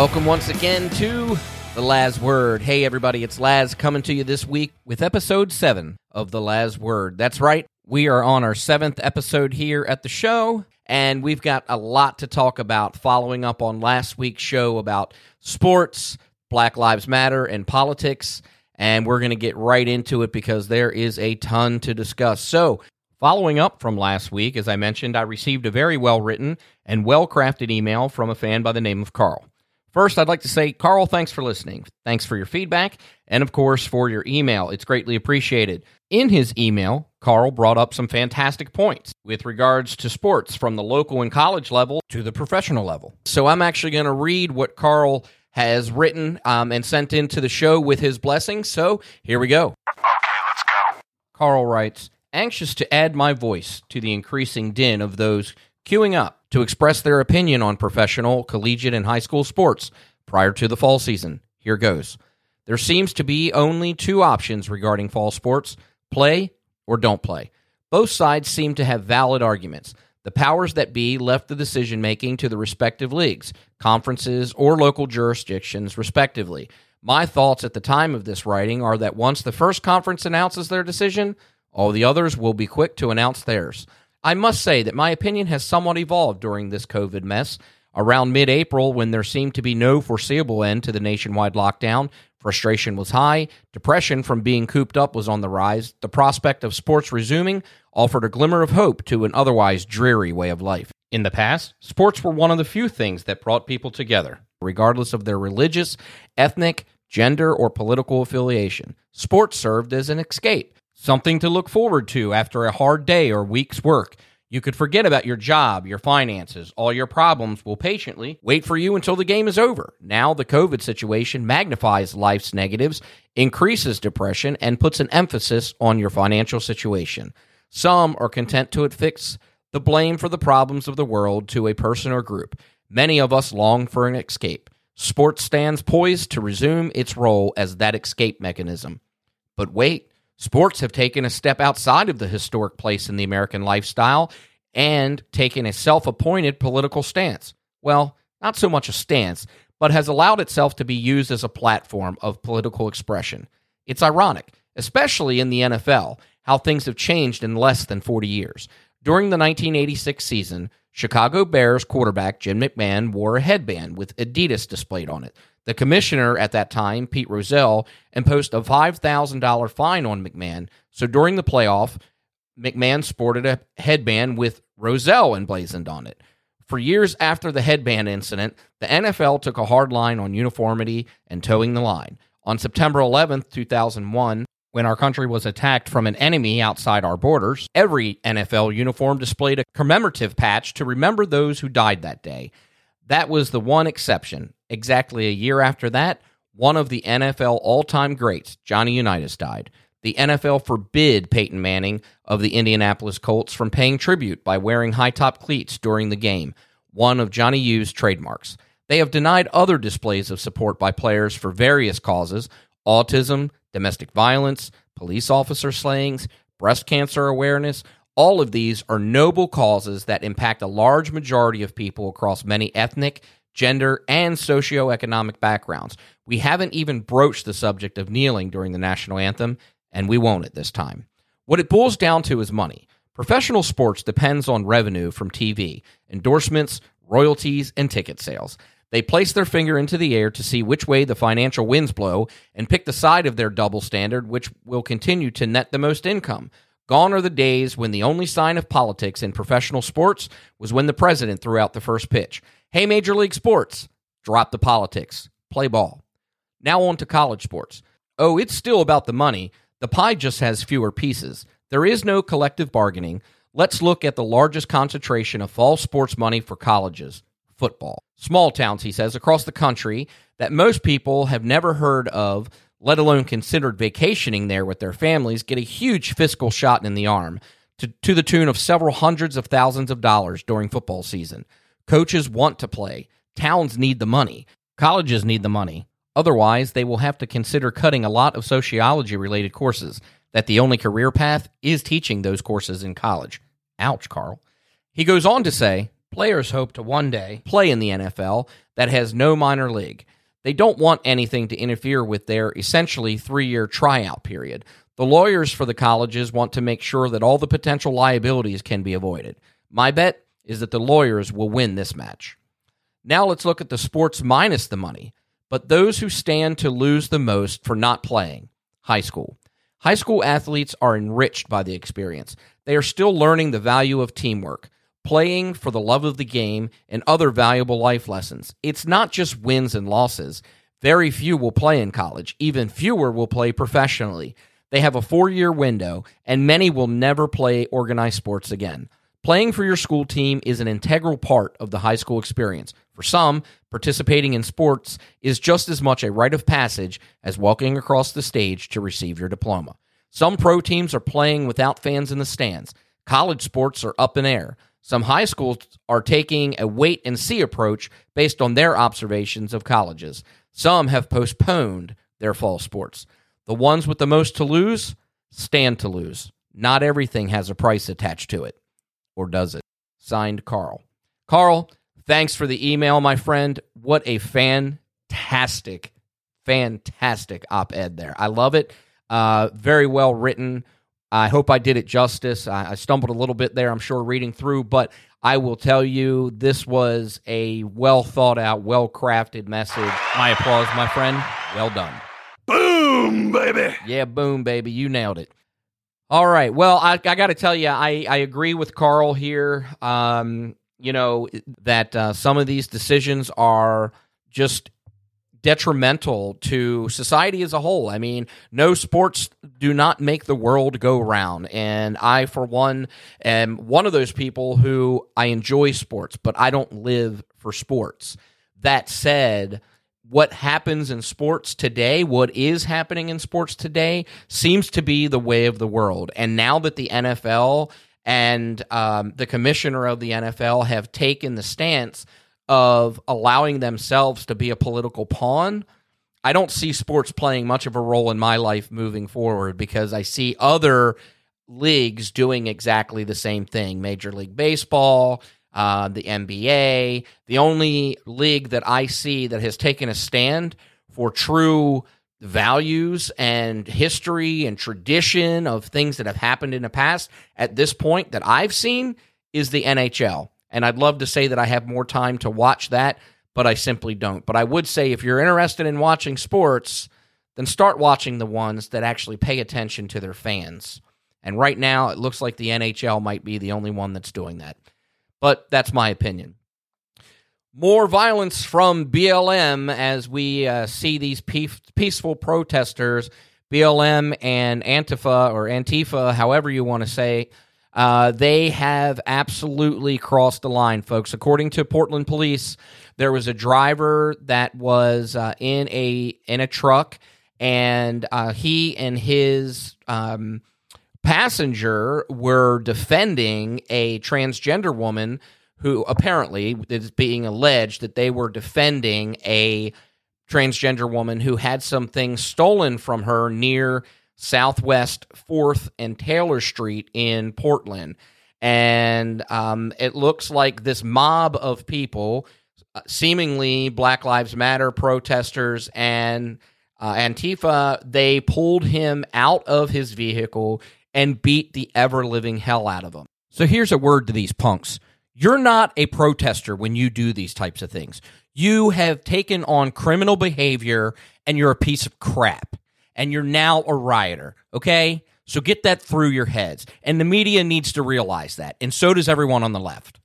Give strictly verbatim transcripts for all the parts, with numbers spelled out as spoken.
Welcome once again to The Laz Word. Hey everybody, it's Laz coming to you this week with episode seven of The Laz Word. That's right, we are on our seventh episode here at the show, and we've got a lot to talk about following up on last week's show about sports, Black Lives Matter, and politics, and we're going to get right into it because there is a ton to discuss. So, following up from last week, as I mentioned, I received a very well-written and well-crafted email from a fan by the name of Carl. First, I'd like to say, Carl, thanks for listening. Thanks for your feedback, and of course, for your email. It's greatly appreciated. In his email, Carl brought up some fantastic points with regards to sports from the local and college level to the professional level. So I'm actually going to read what Carl has written um, and sent into the show with his blessing. So here we go. Okay, let's go. Carl writes, anxious to add my voice to the increasing din of those queuing up to express their opinion on professional, collegiate, and high school sports prior to the fall season. Here goes. There seems to be only two options regarding fall sports, play or don't play. Both sides seem to have valid arguments. The powers that be left the decision-making to the respective leagues, conferences, or local jurisdictions, respectively. My thoughts at the time of this writing are that once the first conference announces their decision, all the others will be quick to announce theirs. I must say that my opinion has somewhat evolved during this COVID mess. Around mid-April, when there seemed to be no foreseeable end to the nationwide lockdown, frustration was high, depression from being cooped up was on the rise, the prospect of sports resuming offered a glimmer of hope to an otherwise dreary way of life. In the past, sports were one of the few things that brought people together, regardless of their religious, ethnic, gender, or political affiliation. Sports served as an escape. Something to look forward to after a hard day or week's work. You could forget about your job, your finances, all your problems will patiently wait for you until the game is over. Now the COVID situation magnifies life's negatives, increases depression, and puts an emphasis on your financial situation. Some are content to affix the blame for the problems of the world to a person or group. Many of us long for an escape. Sports stands poised to resume its role as that escape mechanism. But wait. Sports have taken a step outside of the historic place in the American lifestyle and taken a self-appointed political stance. Well, not so much a stance, but has allowed itself to be used as a platform of political expression. It's ironic, especially in the N F L, how things have changed in less than forty years. During the nineteen eighty-six season, Chicago Bears quarterback Jim McMahon wore a headband with Adidas displayed on it. The commissioner at that time, Pete Rozelle, imposed a five thousand dollars fine on McMahon, so during the playoff, McMahon sported a headband with Rozelle emblazoned on it. For years after the headband incident, the N F L took a hard line on uniformity and towing the line. On September eleventh, two thousand one, when our country was attacked from an enemy outside our borders, every N F L uniform displayed a commemorative patch to remember those who died that day. That was the one exception. Exactly a year after that, one of the N F L all-time greats, Johnny Unitas, died. The N F L forbid Peyton Manning of the Indianapolis Colts from paying tribute by wearing high-top cleats during the game, one of Johnny U's trademarks. They have denied other displays of support by players for various causes, autism, domestic violence, police officer slayings, breast cancer awareness. All of these are noble causes that impact a large majority of people across many ethnic, gender, and socioeconomic backgrounds. We haven't even broached the subject of kneeling during the national anthem, and we won't at this time. What it boils down to is money. Professional sports depends on revenue from T V, endorsements, royalties, and ticket sales. They place their finger into the air to see which way the financial winds blow and pick the side of their double standard, which will continue to net the most income. Gone are the days when the only sign of politics in professional sports was when the president threw out the first pitch. Hey, Major League Sports, drop the politics, play ball. Now on to college sports. Oh, it's still about the money. The pie just has fewer pieces. There is no collective bargaining. Let's look at the largest concentration of fall sports money for colleges, football. Small towns, he says, across the country that most people have never heard of, let alone considered vacationing there with their families, get a huge fiscal shot in the arm to, to the tune of several hundreds of thousands of dollars during football season. Coaches want to play. Towns need the money. Colleges need the money. Otherwise, they will have to consider cutting a lot of sociology-related courses, that the only career path is teaching those courses in college. Ouch, Carl. He goes on to say, Players hope to one day play in the N F L that has no minor league. They don't want anything to interfere with their essentially three-year tryout period. The lawyers for the colleges want to make sure that all the potential liabilities can be avoided. My bet is that the lawyers will win this match. Now let's look at the sports minus the money, but those who stand to lose the most for not playing, high school. High school athletes are enriched by the experience. They are still learning the value of teamwork, playing for the love of the game, and other valuable life lessons. It's not just wins and losses. Very few will play in college. Even fewer will play professionally. They have a four-year window, and many will never play organized sports again. Playing for your school team is an integral part of the high school experience. For some, participating in sports is just as much a rite of passage as walking across the stage to receive your diploma. Some pro teams are playing without fans in the stands. College sports are up in air. Some high schools are taking a wait-and-see approach based on their observations of colleges. Some have postponed their fall sports. The ones with the most to lose stand to lose. Not everything has a price attached to it. Or does it? Signed, Carl. Carl, thanks for the email, my friend. What a fantastic, fantastic op-ed there. I love it. Uh, very well written. I hope I did it justice. I, I stumbled a little bit there, I'm sure, reading through, but I will tell you this was a well-thought-out, well-crafted message. My applause, my friend. Well done. Boom, baby. Yeah, boom, baby. You nailed it. All right. Well, I, I got to tell you, I, I agree with Carl here. Um, you know, that uh, some of these decisions are just detrimental to society as a whole. I mean, no, sports do not make the world go round. And I, for one, am one of those people who I enjoy sports, but I don't live for sports. That said, what happens in sports today, what is happening in sports today, seems to be the way of the world. And now that the N F L and um, the commissioner of the N F L have taken the stance of allowing themselves to be a political pawn, I don't see sports playing much of a role in my life moving forward, because I see other leagues doing exactly the same thing. Major League Baseball, Uh, the N B A, the only league that I see that has taken a stand for true values and history and tradition of things that have happened in the past at this point that I've seen is the N H L. And I'd love to say that I have more time to watch that, but I simply don't. But I would say if you're interested in watching sports, then start watching the ones that actually pay attention to their fans. And right now, it looks like the N H L might be the only one that's doing that. But that's my opinion. More violence from B L M as we uh, see these peaf- peaceful protesters, B L M and Antifa, or Antifa, however you want to say, uh, they have absolutely crossed the line, folks. According to Portland police, there was a driver that was uh, in a in a truck, and uh, he and his Um, passenger were defending a transgender woman who apparently is being alleged that they were defending a transgender woman who had some things stolen from her near Southwest fourth and Taylor Street in Portland. And um, it looks like this mob of people, seemingly Black Lives Matter protesters and uh, Antifa, they pulled him out of his vehicle and beat the ever-living hell out of them. So here's a word to these punks. You're not a protester when you do these types of things. You have taken on criminal behavior, and you're a piece of crap, and you're now a rioter, okay? So get that through your heads, and the media needs to realize that, and so does everyone on the left.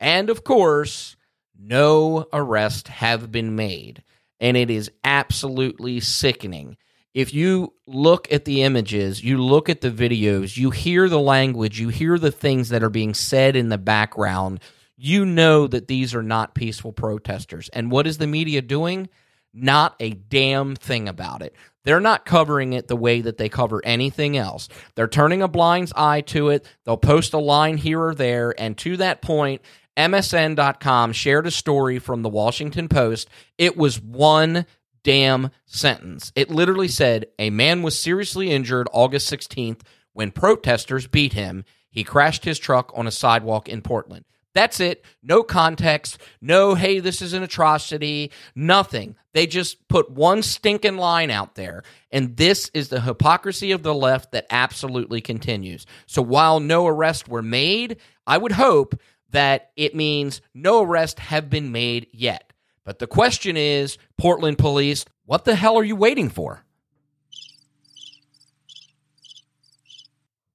And, of course, no arrests have been made, and it is absolutely sickening. If you look at the images, you look at the videos, you hear the language, you hear the things that are being said in the background, you know that these are not peaceful protesters. And what is the media doing? Not a damn thing about it. They're not covering it the way that they cover anything else. They're turning a blind eye to it. They'll post a line here or there. And to that point, M S N dot com shared a story from the Washington Post. It was one damn sentence. It literally said, a man was seriously injured August sixteenth when protesters beat him. He crashed his truck on a sidewalk in Portland. That's it. No context. No, hey, this is an atrocity. Nothing. They just put one stinking line out there. And this is the hypocrisy of the left that absolutely continues. So while no arrests were made, I would hope that it means no arrests have been made yet. But the question is, Portland police, what the hell are you waiting for?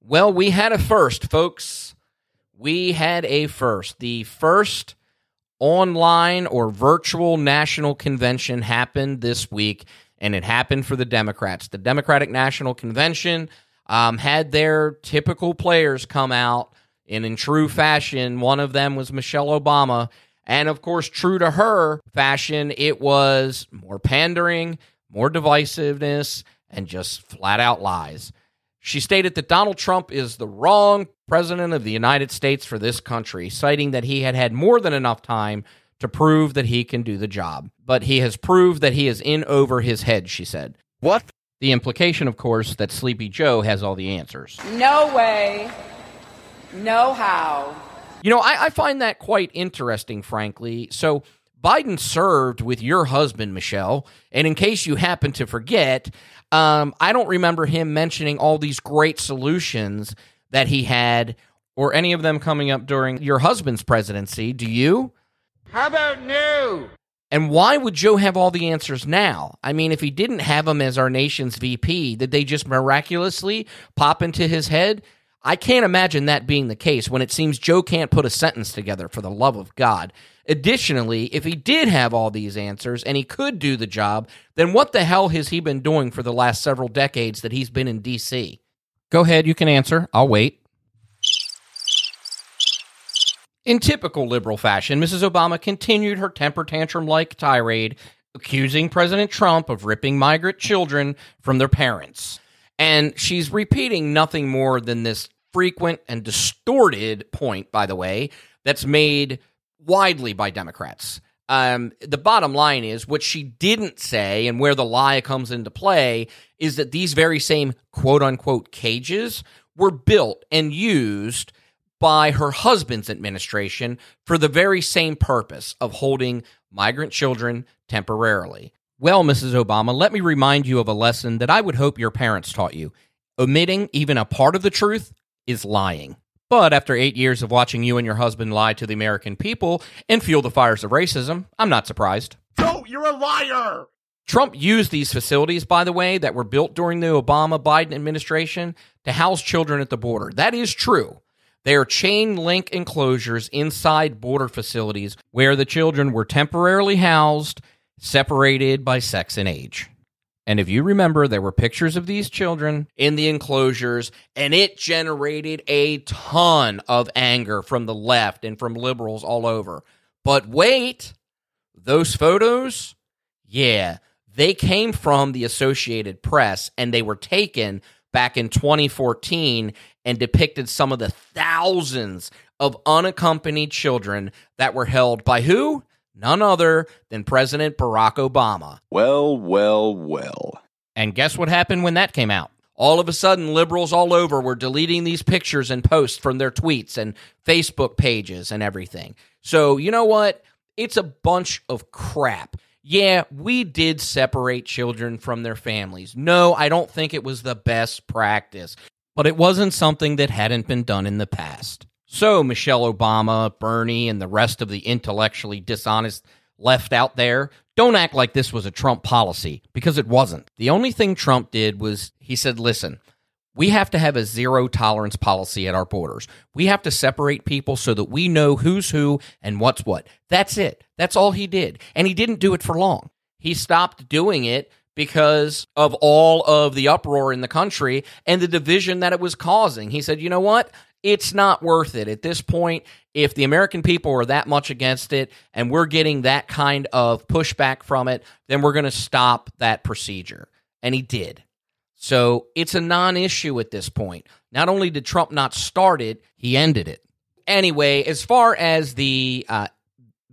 Well, we had a first, folks. We had a first. The first online or virtual national convention happened this week, and it happened for the Democrats. The Democratic National Convention um, had their typical players come out, and in true fashion, one of them was Michelle Obama. And, of course, true to her fashion, it was more pandering, more divisiveness, and just flat-out lies. She stated that Donald Trump is the wrong president of the United States for this country, citing that he had had more than enough time to prove that he can do the job. But he has proved that he is in over his head, she said. What? The implication, of course, that Sleepy Joe has all the answers. No way. No how. You know, I, I find that quite interesting, frankly. So Biden served with your husband, Michelle, and in case you happen to forget, um, I don't remember him mentioning all these great solutions that he had or any of them coming up during your husband's presidency. Do you? How about new? And why would Joe have all the answers now? I mean, if he didn't have them as our nation's V P, did they just miraculously pop into his head? I can't imagine that being the case when it seems Joe can't put a sentence together, for the love of God. Additionally, if he did have all these answers and he could do the job, then what the hell has he been doing for the last several decades that he's been in D C? Go ahead, you can answer. I'll wait. In typical liberal fashion, Missus Obama continued her temper tantrum-like tirade, accusing President Trump of ripping migrant children from their parents. And she's repeating nothing more than this frequent and distorted point, by the way, that's made widely by Democrats. Um, the bottom line is what she didn't say and where the lie comes into play is that these very same quote-unquote cages were built and used by her husband's administration for the very same purpose of holding migrant children temporarily. Well, Missus Obama, let me remind you of a lesson that I would hope your parents taught you. Omitting even a part of the truth is lying. But after eight years of watching you and your husband lie to the American people and fuel the fires of racism, I'm not surprised. Joe, you're a liar! Trump used these facilities, by the way, that were built during the Obama-Biden administration to house children at the border. That is true. They are chain-link enclosures inside border facilities where the children were temporarily housed, separated by sex and age. And if you remember, there were pictures of these children in the enclosures, and it generated a ton of anger from the left and from liberals all over. But wait, those photos? Yeah, they came from the Associated Press, and they were taken back in twenty fourteen and depicted some of the thousands of unaccompanied children that were held by who? None other than President Barack Obama. Well, well, well. And guess what happened when that came out? All of a sudden, liberals all over were deleting these pictures and posts from their tweets and Facebook pages and everything. So, you know what? It's a bunch of crap. Yeah, we did separate children from their families. No, I don't think it was the best practice. But it wasn't something that hadn't been done in the past. So Michelle Obama, Bernie, and the rest of the intellectually dishonest left out there, don't act like this was a Trump policy, because it wasn't. The only thing Trump did was he said, listen, we have to have a zero tolerance policy at our borders. We have to separate people so that we know who's who and what's what. That's it. That's all he did. And he didn't do it for long. He stopped doing it because of all of the uproar in the country and the division that it was causing. He said, you know what? It's not worth it. At this point, if the American people are that much against it and we're getting that kind of pushback from it, then we're going to stop that procedure. And he did. So it's a non-issue at this point. Not only did Trump not start it, he ended it. Anyway, as far as the uh,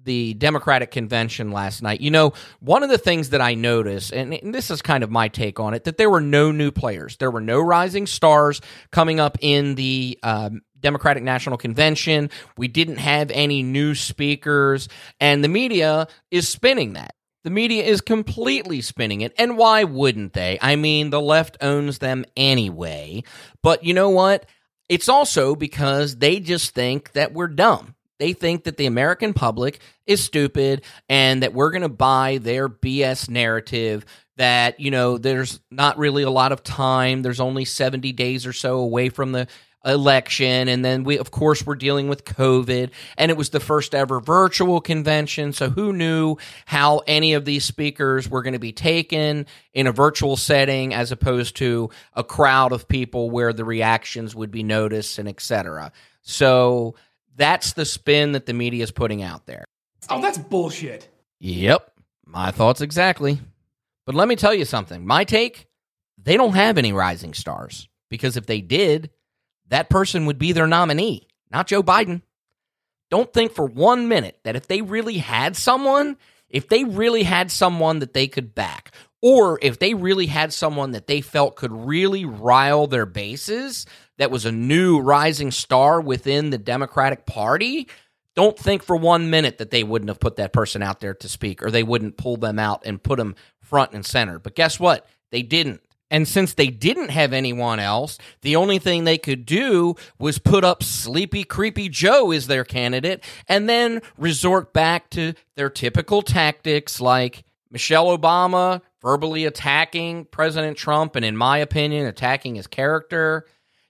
the Democratic convention last night, you know, one of the things that I noticed, and, and this is kind of my take on it, that there were no new players. There were no rising stars coming up in the um, Democratic National Convention. We didn't have any new speakers, and the media is spinning that. The media is completely spinning it, and why wouldn't they? I mean, the left owns them anyway, but you know what? It's also because they just think that we're dumb. They think that the American public is stupid and that we're going to buy their B S narrative that, you know, there's not really a lot of time. There's only seventy days or so away from the election, and then we, of course, we're dealing with COVID, and it was the first ever virtual convention, so who knew how any of these speakers were going to be taken in a virtual setting as opposed to a crowd of people where the reactions would be noticed and et cetera. So that's the spin that the media is putting out there. Oh, that's bullshit. Yep, my thoughts exactly. But let me tell you something. My take, they don't have any rising stars, because if they did, that person would be their nominee, not Joe Biden. Don't think for one minute that if they really had someone, if they really had someone that they could back, or if they really had someone that they felt could really rile their bases, that was a new rising star within the Democratic Party, don't think for one minute that they wouldn't have put that person out there to speak, or they wouldn't pull them out and put them front and center. But guess what? They didn't. And since they didn't have anyone else, the only thing they could do was put up Sleepy Creepy Joe as their candidate and then resort back to their typical tactics like Michelle Obama verbally attacking President Trump and, in my opinion, attacking his character.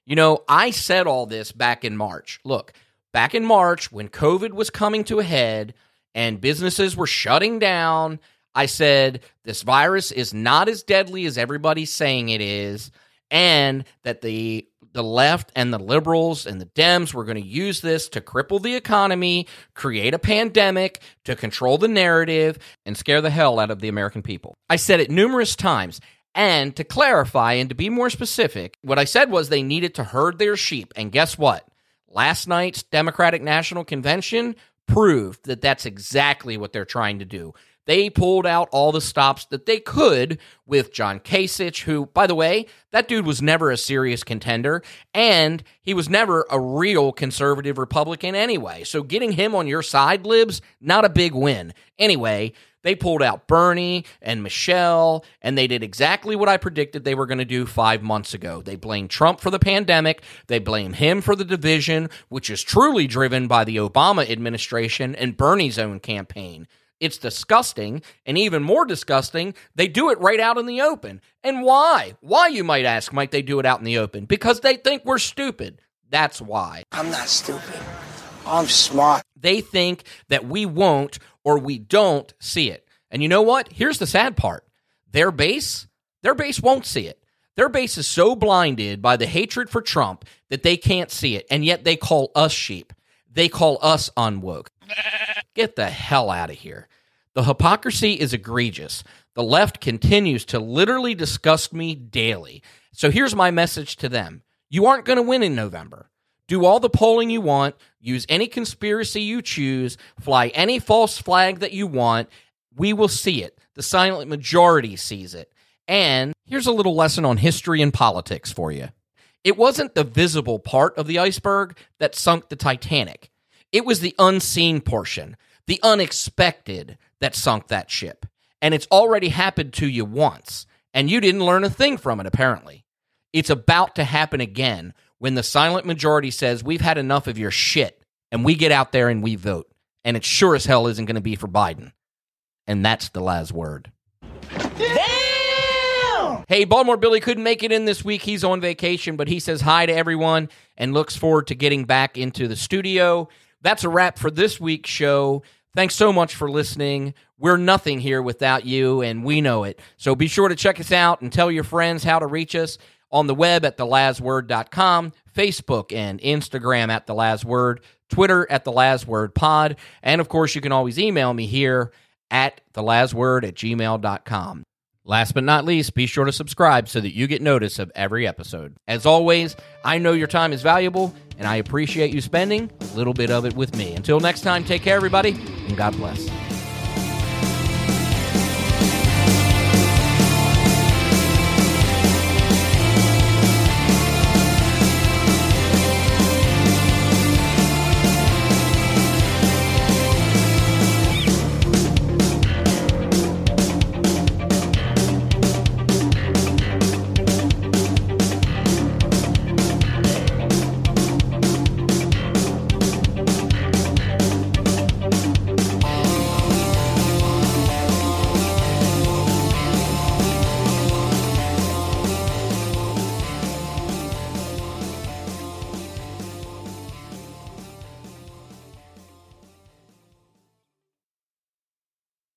You know, I said all this back in March. Look, back in March when COVID was coming to a head and businesses were shutting down, I said, this virus is not as deadly as everybody's saying it is, and that the the left and the liberals and the Dems were going to use this to cripple the economy, create a pandemic, to control the narrative, and scare the hell out of the American people. I said it numerous times. And to clarify and to be more specific, what I said was they needed to herd their sheep. And guess what? Last night's Democratic National Convention proved that that's exactly what they're trying to do. They pulled out all the stops that they could with John Kasich, who, by the way, that dude was never a serious contender, and he was never a real conservative Republican anyway. So getting him on your side, libs, not a big win. Anyway, they pulled out Bernie and Michelle, and they did exactly what I predicted they were going to do five months ago. They blame Trump for the pandemic. They blame him for the division, which is truly driven by the Obama administration and Bernie's own campaign. It's disgusting, and even more disgusting, they do it right out in the open. And why? Why, you might ask, might they do it out in the open? Because they think we're stupid. That's why. I'm not stupid. I'm smart. They think that we won't or we don't see it. And you know what? Here's the sad part. Their base, their base won't see it. Their base is so blinded by the hatred for Trump that they can't see it, and yet they call us sheep. They call us unwoke. Get the hell out of here. The hypocrisy is egregious. The left continues to literally disgust me daily. So here's my message to them. You aren't going to win in November. Do all the polling you want. Use any conspiracy you choose. Fly any false flag that you want. We will see it. The silent majority sees it. And here's a little lesson on history and politics for you. It wasn't the visible part of the iceberg that sunk the Titanic. It was the unseen portion, the unexpected, that sunk that ship. And it's already happened to you once, and you didn't learn a thing from it, apparently. It's about to happen again when the silent majority says, we've had enough of your shit, and we get out there and we vote. And it sure as hell isn't going to be for Biden. And that's the Laz Word. Hey, Baltimore Billy couldn't make it in this week. He's on vacation, but he says hi to everyone and looks forward to getting back into the studio. That's a wrap for this week's show. Thanks so much for listening. We're nothing here without you, and we know it. So be sure to check us out and tell your friends how to reach us on the web at the laz word dot com, Facebook and Instagram at The Laz Word, Twitter at The Laz Word Pod, and, of course, you can always email me here at the laz word at gmail dot com. Last but not least, be sure to subscribe so that you get notice of every episode. As always, I know your time is valuable, and I appreciate you spending a little bit of it with me. Until next time, take care, everybody, and God bless.